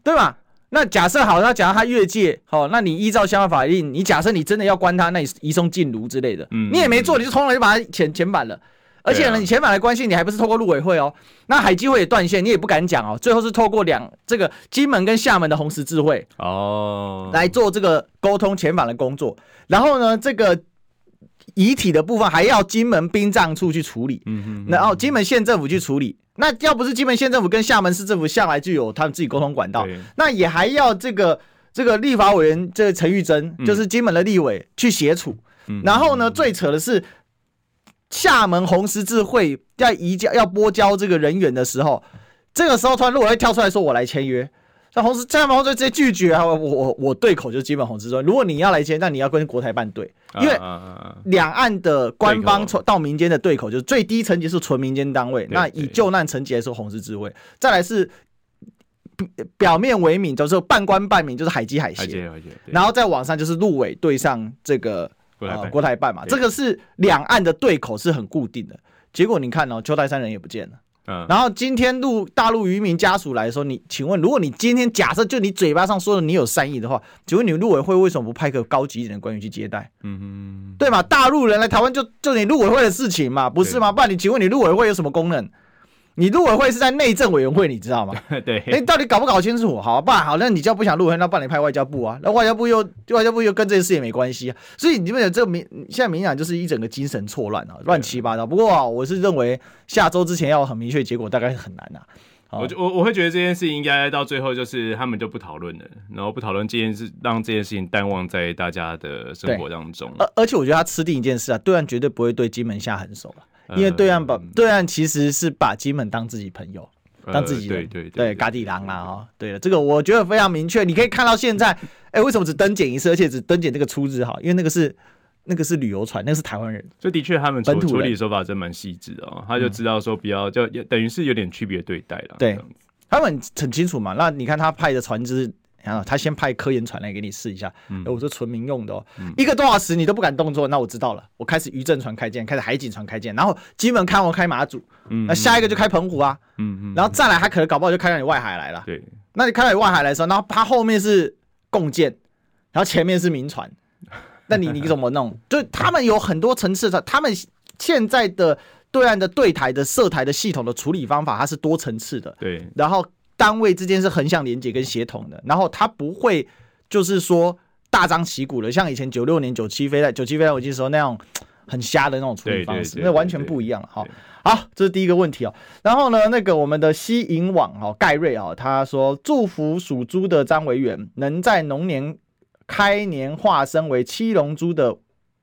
对吧？那假设好，那假设他越界，好、哦，那你依照相关法令，你假设你真的要关他，那你移送禁儒之类的，嗯、你也没做，你就通常就把他遣遣返了。而且呢，啊、你遣返的关系，你还不是透过陆委会哦，那海基会也断线，你也不敢讲哦。最后是透过两这个金门跟厦门的红十字会哦来做这个沟通遣返的工作。然后呢，这个遗体的部分还要金门殡葬处去处理，嗯哼嗯哼然后金门县政府去处理。那要不是金门县政府跟厦门市政府向来就有他们自己沟通管道，那也还要这个这个立法委员这个陈玉珍、嗯、就是金门的立委去协处、嗯、然后呢、嗯、最扯的是厦门红十字会要移交要拨交这个人员的时候，这个时候突然如果会跳出来说我来签约，那洪蔡满宏就直接拒绝啊！我我我对口就是金满宏之中，如果你要来签，那你要跟国台办对，因为两岸的官方到民间的对口就是最低层级是纯民间单位，那以救难层级来说，红十字会，再来是表面为民，就是半官半民，就是海基海协，然后再往上就是陆委对上这个国台办、呃、国台办嘛，这个是两岸的对口是很固定的。结果你看哦，邱泰山人也不见了。嗯、然后今天陆大陆渔民家属来说，你请问，如果你今天假设就你嘴巴上说的你有善意的话，请问你陆委会为什么不派个高级一点的官员去接待？嗯哼，对嘛？大陆人来台湾就就你陆委会的事情嘛，不是吗？不然你请问你陆委会有什么功能？你陆委会是在内政委员会，你知道吗？对，你到底搞不搞清楚？好吧，好，那你就不想陆委会，那不然你派外交部啊？那外交部又外交部又跟这件事也没关系啊。所以你们有这明现在明显就是一整个精神错乱啊，乱七八糟。不过、啊、我是认为下周之前要很明确结果，大概很难啊。我我我会觉得这件事情应该到最后就是他们就不讨论了，然后不讨论这件事，让这件事情淡忘在大家的生活当中。而而且我觉得他吃定一件事啊，对岸绝对不会对金门下狠手啊。因为对岸把、呃、对岸其实是把金门当自己朋友，当自己人、呃、对对 对, 对, 对嘎底狼啦哦，对了，这个我觉得非常明确，你可以看到现在，哎，为什么只登检一次，而且只登检这个出日哈？因为那个是那个是旅游船，那个是台湾人，所以的确他们处理手法真蛮细致哦，他就知道说比较就等于是有点区别对待了，对，他们很清楚嘛。那你看他派的船只。然后他先派科研船来给你试一下，嗯、我说纯民用的哦，嗯、一个多小时你都不敢动作，那我知道了，我开始渔政船开舰，开始海警船开舰，然后金门开完开马祖，嗯、那下一个就开澎湖啊，嗯嗯、然后再来他可能搞不好就开到你外海来了，对，那你开到你外海来的时候，然后他后面是共舰，然后前面是民船，那你你怎么弄？就他们有很多层次的，他们现在的对岸的对台的涉台的系统的处理方法，它是多层次的，对，然后。单位之间是横向连结跟协同的，然后他不会就是说大张旗鼓的，像以前九六年、九七飞弹、九七飞弹危机的时候那样很瞎的那种处理方式，那完全不一样了。好，好，这是第一个问题哦。然后呢，那个我们的西银网哦，盖瑞哦，他说祝福属猪的张维远能在龙年开年化身为七龙珠的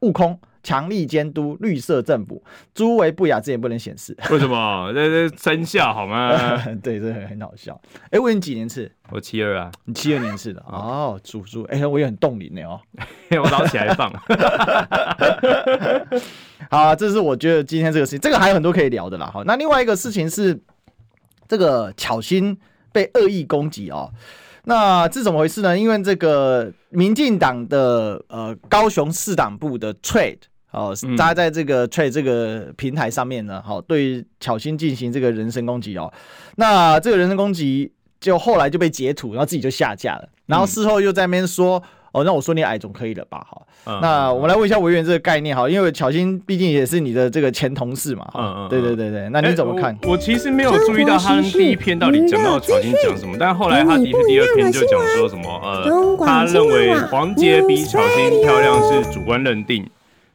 悟空。强力监督绿色政府，诸为不雅之言不能显示。为什么？这这生效好吗？对，这很好笑。哎、欸，我你几年次？我七二啊，你七二年次的哦，猪猪，哎、欸，我也很冻龄的哦，我早起来放。好、啊，这是我觉得今天这个事情，这个还有很多可以聊的啦。好，那另外一个事情是这个巧芯被恶意攻击哦。那这怎么回事呢？因为这个民进党的呃高雄市党部的 Trade 哦，他在这个 Trade 这个平台上面呢，好、哦、对巧芯进行这个人身攻击哦。那这个人身攻击就后来就被截图，然后自己就下架了，然后事后又在那边说、嗯、哦，那我说你矮总可以了吧？好，嗯、那我们来问一下维园这个概念哈，因为巧芯毕竟也是你的这个前同事嘛，嗯嗯，对对对对，那你怎么看？欸、我, 我其实没有注意到他第一篇到底讲到巧芯讲什么，但后来他的第二篇就讲说什么呃，他认为黄捷比巧芯漂亮是主观认定，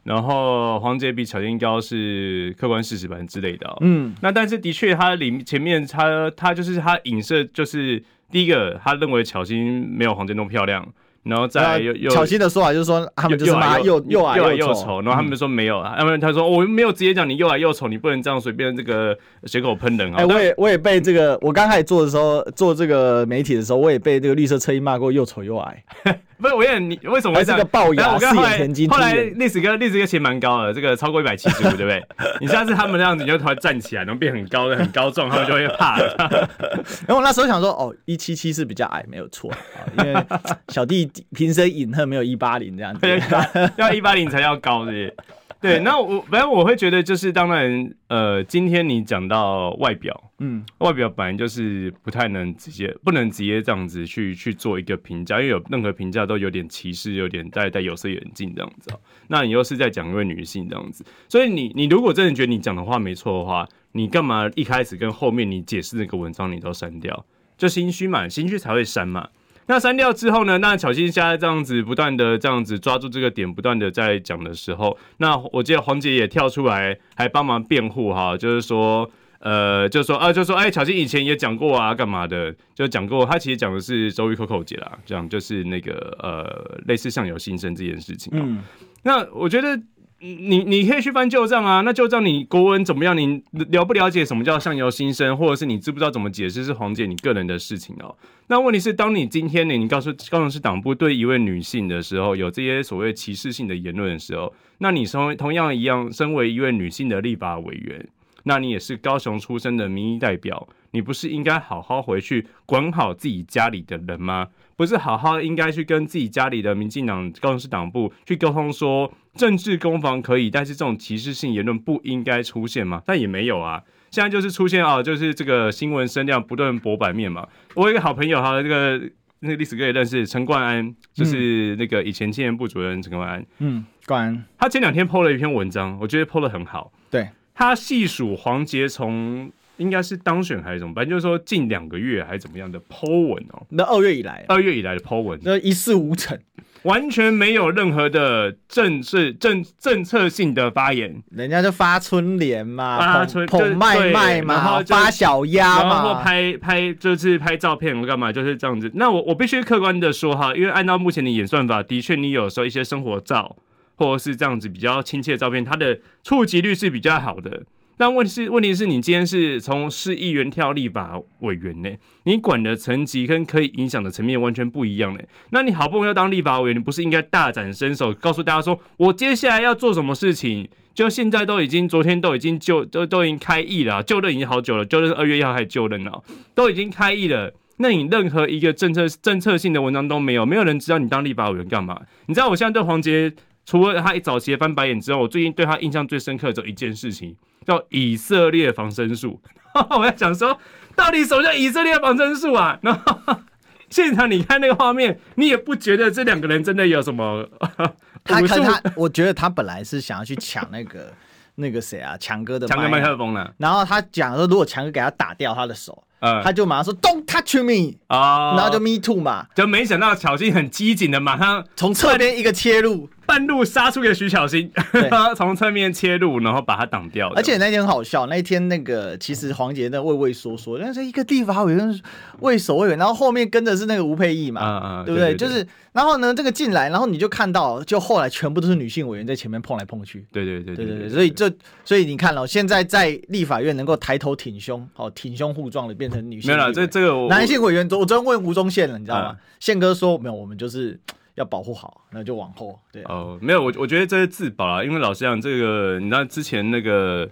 然后黄捷比巧芯高是客观事实版之类的、哦，嗯，那但是的确他里前面他他就是他影射就是第一个他认为巧芯没有黄捷那么漂亮。然后再又又巧芯的说法就是说他们就是把又又矮又丑，然后他们就说没有啊，他们他说我没有直接讲你又矮又丑，你不能这样随便这个随口喷人啊。哎，我也我也被这个我刚开始做的时候做这个媒体的时候，我也被这个绿色车衣骂过又丑又矮。不是，我也你为什么会这样？这个龅牙，四眼田鸡。后来历史哥历史哥其实蛮高的，这个超过一百七十五，对不对？你下次他们那样子，你就突然站起来，然后变很高的很高壮，他们就会怕。然后我那时候想说，哦，一七七是比较矮，没有错，因为小弟。平生隐恨没有一八零这样子要一八零才要高的，对。那我反正我会觉得就是当然，呃，今天你讲到外表，嗯，外表本来就是不太能直接不能直接这样子去去做一个评价，因为有任何评价都有点歧视，有点戴戴有色眼镜这样子、喔。那你又是在讲一位女性这样子，所以你你如果真的觉得你讲的话没错的话，你干嘛一开始跟后面你解释那个文章你都删掉？就心虚嘛，心虚才会删嘛。那删掉之后呢？那巧芯现在这样子不断的这样子抓住这个点，不断的在讲的时候，那我记得黄姐也跳出来，还帮忙辩护哈，就是说，呃，就说啊，就说哎，巧芯以前也讲过啊，干嘛的？就讲过，他其实讲的是周瑜 Coco 姐啦，讲就是那个呃，类似相由心生这件事情、喔。嗯，那我觉得你你可以去翻旧账啊，那旧账你国文怎么样？你了不了解什么叫相由心生，或者是你知不知道怎么解释，是黄姐你个人的事情哦。那问题是，当你今天呢，你告诉高雄市党部对一位女性的时候，有这些所谓歧视性的言论的时候，那你同样一样，身为一位女性的立法委员，那你也是高雄出身的民意代表，你不是应该好好回去管好自己家里的人吗？不是好好应该去跟自己家里的民进党高雄市党部去沟通说政治攻防可以，但是这种歧视性言论不应该出现吗？但也没有啊，现在就是出现啊，就是这个新闻声量不断博版面嘛。我有一个好朋友，他这个那个历史哥也认识陈冠安，就是那个以前青年部主任陈冠安。嗯，冠安他前两天 po 了一篇文章，我觉得 po 得很好。对，他细数黄捷从。应该是当选还是怎么办？就是说近两个月还是怎么样的 po 文哦？那二月以来，二月以来的 po 文，那一事无成，完全没有任何的政治政政策性的发言。人家就发春联嘛，发春捧卖卖嘛，然后发小鸭嘛，然后拍拍就是拍照片干嘛，就是这样子。那我我必须客观的说哈，因为按照目前的演算法，的确你有时候一些生活照或者是这样子比较亲切的照片，它的触及率是比较好的。但问题是，问题是你今天是从市议员跳立法委员呢，你管的层级跟可以影响的层面完全不一样呢。那你好不容易要当立法委员，你不是应该大展身手，告诉大家说，我接下来要做什么事情？就现在都已经，昨天都已经就都都已经开议了，就任已经好久了，就任二月一号还就任了，都已经开议了。那你任何一个政策政策性的文章都没有，没有人知道你当立法委员干嘛？你知道我现在对黄捷，除了他一早期翻白眼之后，我最近对他印象最深刻的只有一件事情。叫以色列防身术，我在想说，到底什么叫以色列防身术啊？然后现场你看那个画面，你也不觉得这两个人真的有什么？他可他，我觉得他本来是想要去抢那个那个谁啊，强哥的强哥麦克风了。然后他讲说，如果强哥给他打掉他的手，嗯、他就马上说 Don't touch me，、哦、然后就 Me too 嘛。就没想到巧芯很机警的，马上从侧边一个切入。半路杀出个徐巧芯，从侧面切入，然后把他挡掉。而且那天很好笑，那天那个其实黄捷那畏畏缩缩，但是一个立法委员畏首畏尾，然后后面跟着是那个吴佩益嘛，啊啊对不 对, 对, 对, 对？就是然后呢，这个进来，然后你就看到，就后来全部都是女性委员在前面碰来碰去。对对对对 对, 对, 对, 对, 对, 对, 对, 对, 对, 对, 对所以这所以你看了，现在在立法院能够抬头挺胸，好、哦、挺胸互撞的变成女性委员。没有了，这这个男性委员，我昨天问吴宗宪了，你知道吗？啊、宪哥说没有，我们就是。要保护好，那就往后。对哦，没有，我我觉得这是自保啦，因为老实讲，这个你知道之前那个，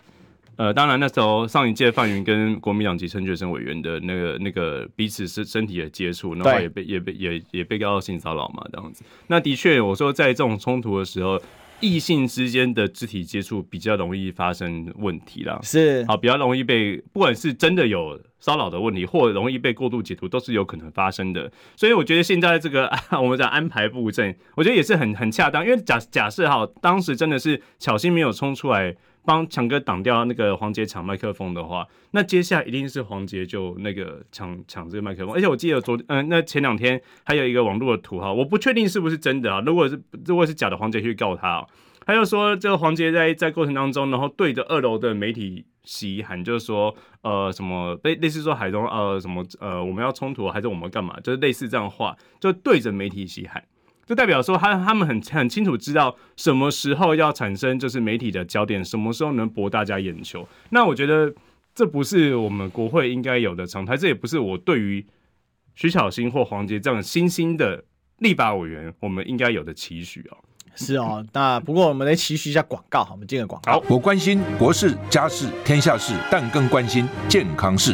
呃，当然那时候上一届范云跟国民党籍陈学生委员的那个那个彼此身体的接触，然后也被也被也也被告性骚扰嘛，这样子。那的确，我说在这种冲突的时候，异性之间的肢体接触比较容易发生问题啦，是好比较容易被，不管是真的有。骚扰的问题，或容易被过度解读，都是有可能发生的。所以我觉得现在这个、啊、我们讲安排布阵，我觉得也是很很恰当。因为假假设哈，当时真的是巧芯没有冲出来帮强哥挡掉那个黄捷抢麦克风的话，那接下来一定是黄捷就那个抢抢这个麦克风。而且我记得昨嗯、呃，那前两天还有一个网络的图哈，我不确定是不是真的啊。如果是如果是假的，黄捷去告他、哦。他就说，这个黄捷在在过程当中，然后对着二楼的媒体席喊，就是说，呃，什么类类似说海中呃什么呃，我们要冲突还是我们干嘛？就是类似这样的话，就对着媒体席喊，就代表说他他们很很清楚知道什么时候要产生就是媒体的焦点，什么时候能博大家眼球。那我觉得这不是我们国会应该有的常态，这也不是我对于徐巧芯或黄捷这样新兴的立法委员我们应该有的期许哦。是哦，那不过我们来期许一下广告，我们进个广告。好，我关心国事、家事、天下事，但更关心健康事。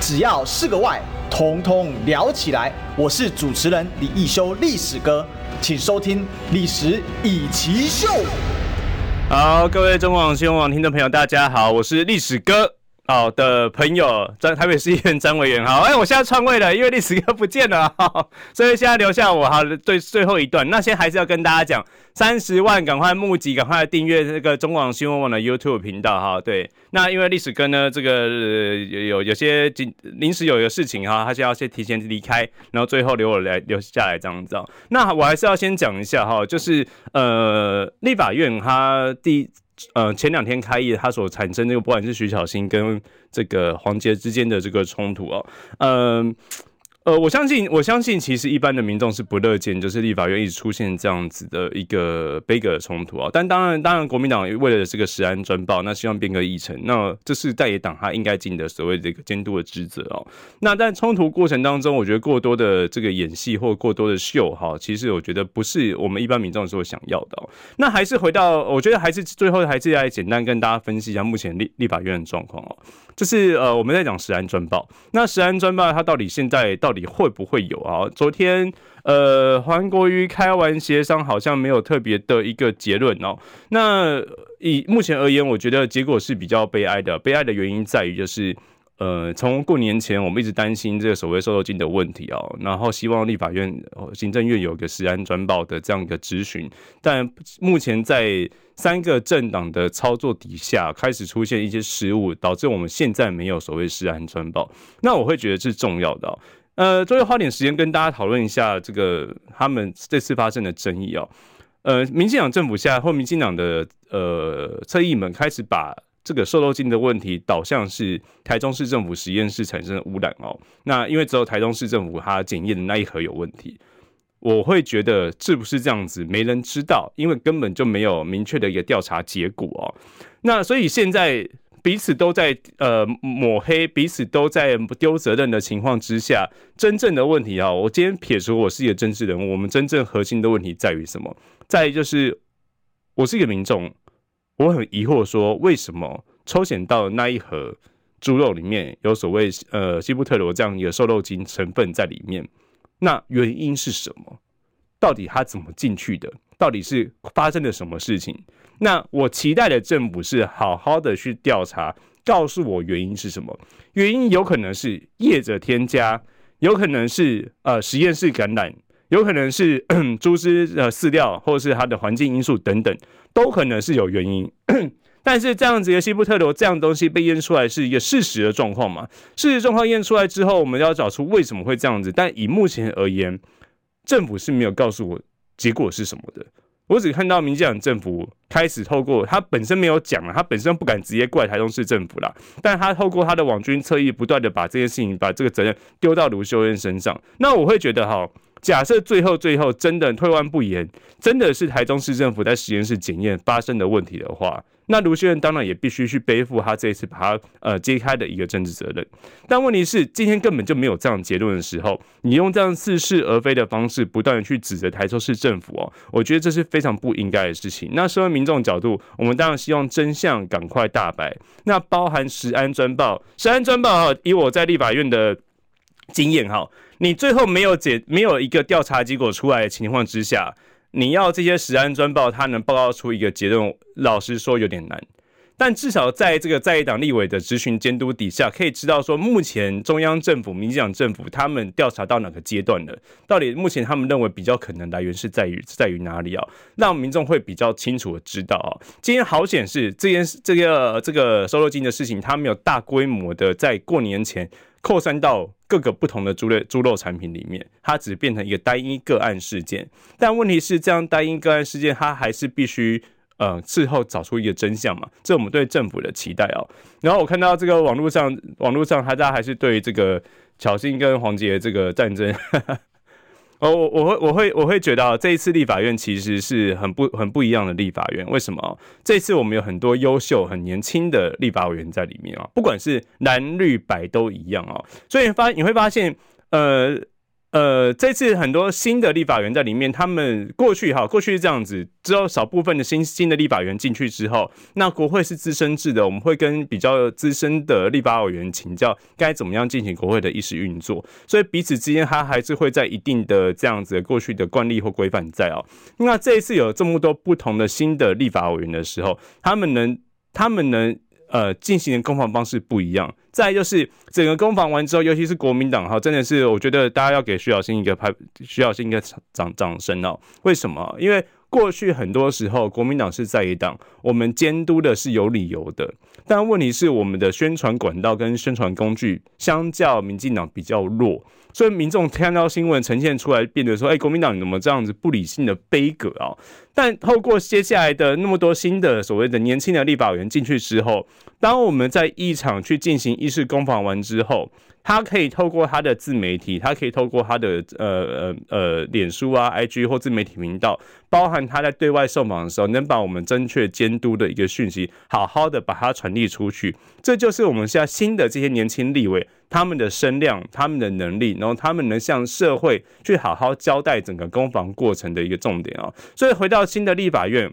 只要是个“外”，统统聊起来。我是主持人李一修，历史哥，请收听《历史以奇秀》。好，各位中广新闻网听众朋友，大家好，我是历史哥。好、哦、的朋友，台北市议员张委员，好，哎、欸，我现在篡位了，因为历史课不见了，所以现在留下我，好，对，最后一段，那先还是要跟大家讲，三十万赶快募集，赶快订阅那个中广新闻网的 YouTube 频道，哈，对，那因为历史哥呢，这个、呃、有有些临时有一个事情哈，他就要先提前离开，然后最后留我来留下来这样子，那我还是要先讲一下哈，就是呃，立法院他第。呃，前两天开议，他所产生这个不管是徐巧芯跟这个黄捷之间的这个冲突哦，嗯、呃，呃，我相信，我相信，其实一般的民众是不乐见，就是立法院一直出现这样子的一个杯葛冲突哦。但当然，当然，国民党为了这个食安专报，那希望变更议程，那这是在野党他应该尽的所谓的一个监督的职责哦。那在冲突过程当中，我觉得过多的这个演戏或过多的秀哈，其实我觉得不是我们一般民众所想要的哦。那还是回到，我觉得还是最后还是来简单跟大家分析一下目前 立, 立法院的状况哦。就是呃，我们在讲食安专报，那食安专报它到底现在到底会不会有啊？昨天呃，韩国瑜开完协商，好像没有特别的一个结论哦。那以目前而言，我觉得结果是比较悲哀的。悲哀的原因在于就是。呃，从过年前我们一直担心这个所谓瘦肉精的问题哦，然后希望立法院、哦、行政院有一个食安专报的这样一个质询，但目前在三个政党的操作底下，开始出现一些失误，导致我们现在没有所谓食安专报。那我会觉得是重要的、哦。呃，最后花点时间跟大家讨论一下这个他们这次发生的争议哦。呃，民进党政府下或民进党的呃侧翼们开始把。这个瘦肉精的问题导向是台中市政府实验室产生的污染哦。那因为只有台中市政府它检验的那一盒有问题，我会觉得是不是这样子没人知道，因为根本就没有明确的一个调查结果哦。那所以现在彼此都在呃抹黑，彼此都在丢责任的情况之下，真正的问题啊、哦，我今天撇除我是一个政治人物，我们真正核心的问题在于什么？在于就是我是一个民众。我很疑惑，说为什么抽检到那一盒猪肉里面有所谓呃西布特罗这样一个瘦肉精成分在里面？那原因是什么？到底它怎么进去的？到底是发生了什么事情？那我期待的政府是好好的去调查，告诉我原因是什么？原因有可能是业者添加，有可能是呃实验室感染。有可能是猪只的饲料，或是它的环境因素等等，都可能是有原因。但是这样子的西布特罗这样的东西被验出来是一个事实的状况嘛？事实状况验出来之后，我们要找出为什么会这样子。但以目前而言，政府是没有告诉我结果是什么的。我只看到民进党政府开始透过他本身没有讲了，他本身不敢直接怪台中市政府啦，但他透过他的网军侧翼不断的把这件事情、把这个责任丢到卢秀燕身上。那我会觉得哈。假设最后最后真的退万不言，真的是台中市政府在实验室检验发生的问题的话，那卢秀燕当然也必须去背负他这一次把他呃揭开的一个政治责任。但问题是，今天根本就没有这样结论的时候，你用这样似是而非的方式不断的去指责台中市政府哦，我觉得这是非常不应该的事情。那身为民众角度，我们当然希望真相赶快大白。那包含食安专报，食安专报以我在立法院的经验哈。你最后没有解没有一个调查结果出来的情况之下，你要这些食安专报他能报告出一个结论，老实说有点难。但至少在这个在野党立委的质询监督底下，可以知道说，目前中央政府、民进党政府他们调查到哪个阶段了，到底目前他们认为比较可能来源是在于在于哪里啊、哦？让民众会比较清楚的知道啊、哦。今天好显示这件这个这个瘦肉精的事情，它没有大规模的在过年前。扩散到各个不同的猪类、猪肉产品里面，它只变成一个单一个案事件。但问题是，这样单一个案事件，它还是必须呃事后找出一个真相嘛？这我们对政府的期待哦。然后我看到这个网络上，网络上大家还是对这个巧芯跟黄捷这个战争呵呵。哦，我我会我会我会觉得这一次立法院其实是很不很不一样的立法院，为什么？这次我们有很多优秀、很年轻的立法委员在里面啊，不管是蓝绿白都一样啊，所以发你会发现，呃呃，这次很多新的立法员在里面，他们过去哈，过去是这样子，只有少部分的新新的立法员进去之后，那国会是资深制的，我们会跟比较资深的立法委员请教该怎么样进行国会的议事运作，所以彼此之间他还是会在一定的这样子的过去的惯例或规范在哦。那这一次有这么多不同的新的立法委员的时候，他们能他们能呃进行的攻防方式不一样。再来就是整个攻防完之后，尤其是国民党哈，真的是我觉得大家要给徐巧芯一个拍，徐巧芯一个掌掌声哦。为什么？因为过去很多时候国民党是在野党，我们监督的是有理由的，但问题是我们的宣传管道跟宣传工具相较民进党比较弱，所以民众看到新闻呈现出来变得说，哎、欸，国民党你怎么这样子不理性的悲歌啊？但透过接下来的那么多新的所谓的年轻的立法委员进去之后，当我们在议场去进行议事攻防完之后，他可以透过他的自媒体，他可以透过他的呃呃脸书啊、I G 或自媒体频道，包含他在对外受访的时候，能把我们正确监督的一个讯息，好好的把它传递出去。这就是我们现在新的这些年轻立委，他们的声量、他们的能力，然后他们能向社会去好好交代整个攻防过程的一个重点啊。所以回到新的立法院。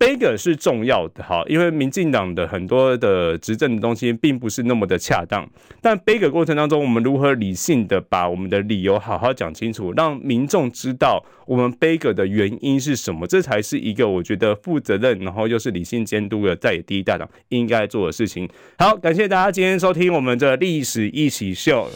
这个是重要的哈，因为民进党的很多的执政的东西并不是那么的恰当，但这个过程当中，我们如何理性的把我们的理由好好讲清楚，让民众知道我们这个的原因是什么，这才是一个我觉得负责任，然后又是理性监督的在野第一大党应该做的事情。好，感谢大家今天收听我们的历史一起秀。